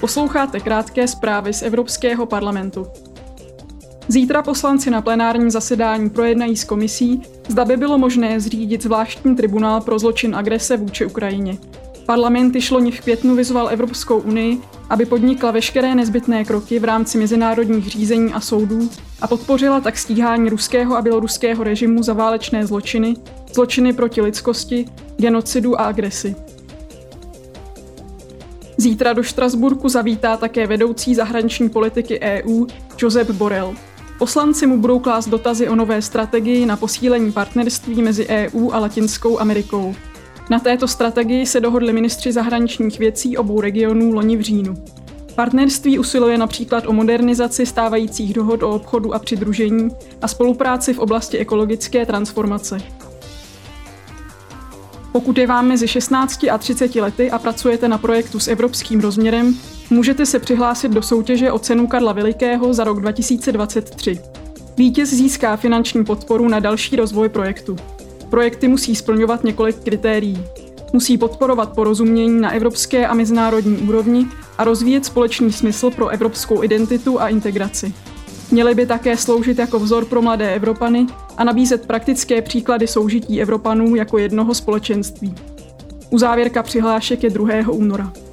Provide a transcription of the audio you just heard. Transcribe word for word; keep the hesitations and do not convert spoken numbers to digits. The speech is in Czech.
Posloucháte krátké zprávy z Evropského parlamentu. Zítra poslanci na plenárním zasedání projednají s komisí, zda by bylo možné zřídit zvláštní tribunál pro zločin agrese vůči Ukrajině. Parlament již loni v květnu vyzval Evropskou unii, aby podnikla veškeré nezbytné kroky v rámci mezinárodních řízení a soudů a podpořila tak stíhání ruského a běloruského režimu za válečné zločiny, zločiny proti lidskosti, genocidu a agresi. Zítra do Štrasburku zavítá také vedoucí zahraniční politiky E U Josep Borrell. Poslanci mu budou klást dotazy o nové strategii na posílení partnerství mezi E U a Latinskou Amerikou. Na této strategii se dohodli ministři zahraničních věcí obou regionů loni v říjnu. Partnerství usiluje například o modernizaci stávajících dohod o obchodu a přidružení a spolupráci v oblasti ekologické transformace. Pokud je vám mezi šestnácti a třiceti lety a pracujete na projektu s evropským rozměrem, můžete se přihlásit do soutěže o Cenu Karla Velikého za rok dva tisíce dvacet tři. Vítěz získá finanční podporu na další rozvoj projektu. Projekty musí splňovat několik kritérií. Musí podporovat porozumění na evropské a mezinárodní úrovni a rozvíjet společný smysl pro evropskou identitu a integraci. Měly by také sloužit jako vzor pro mladé Evropany a nabízet praktické příklady soužití Evropanů jako jednoho společenství. Uzávěrka přihlášek je druhého února.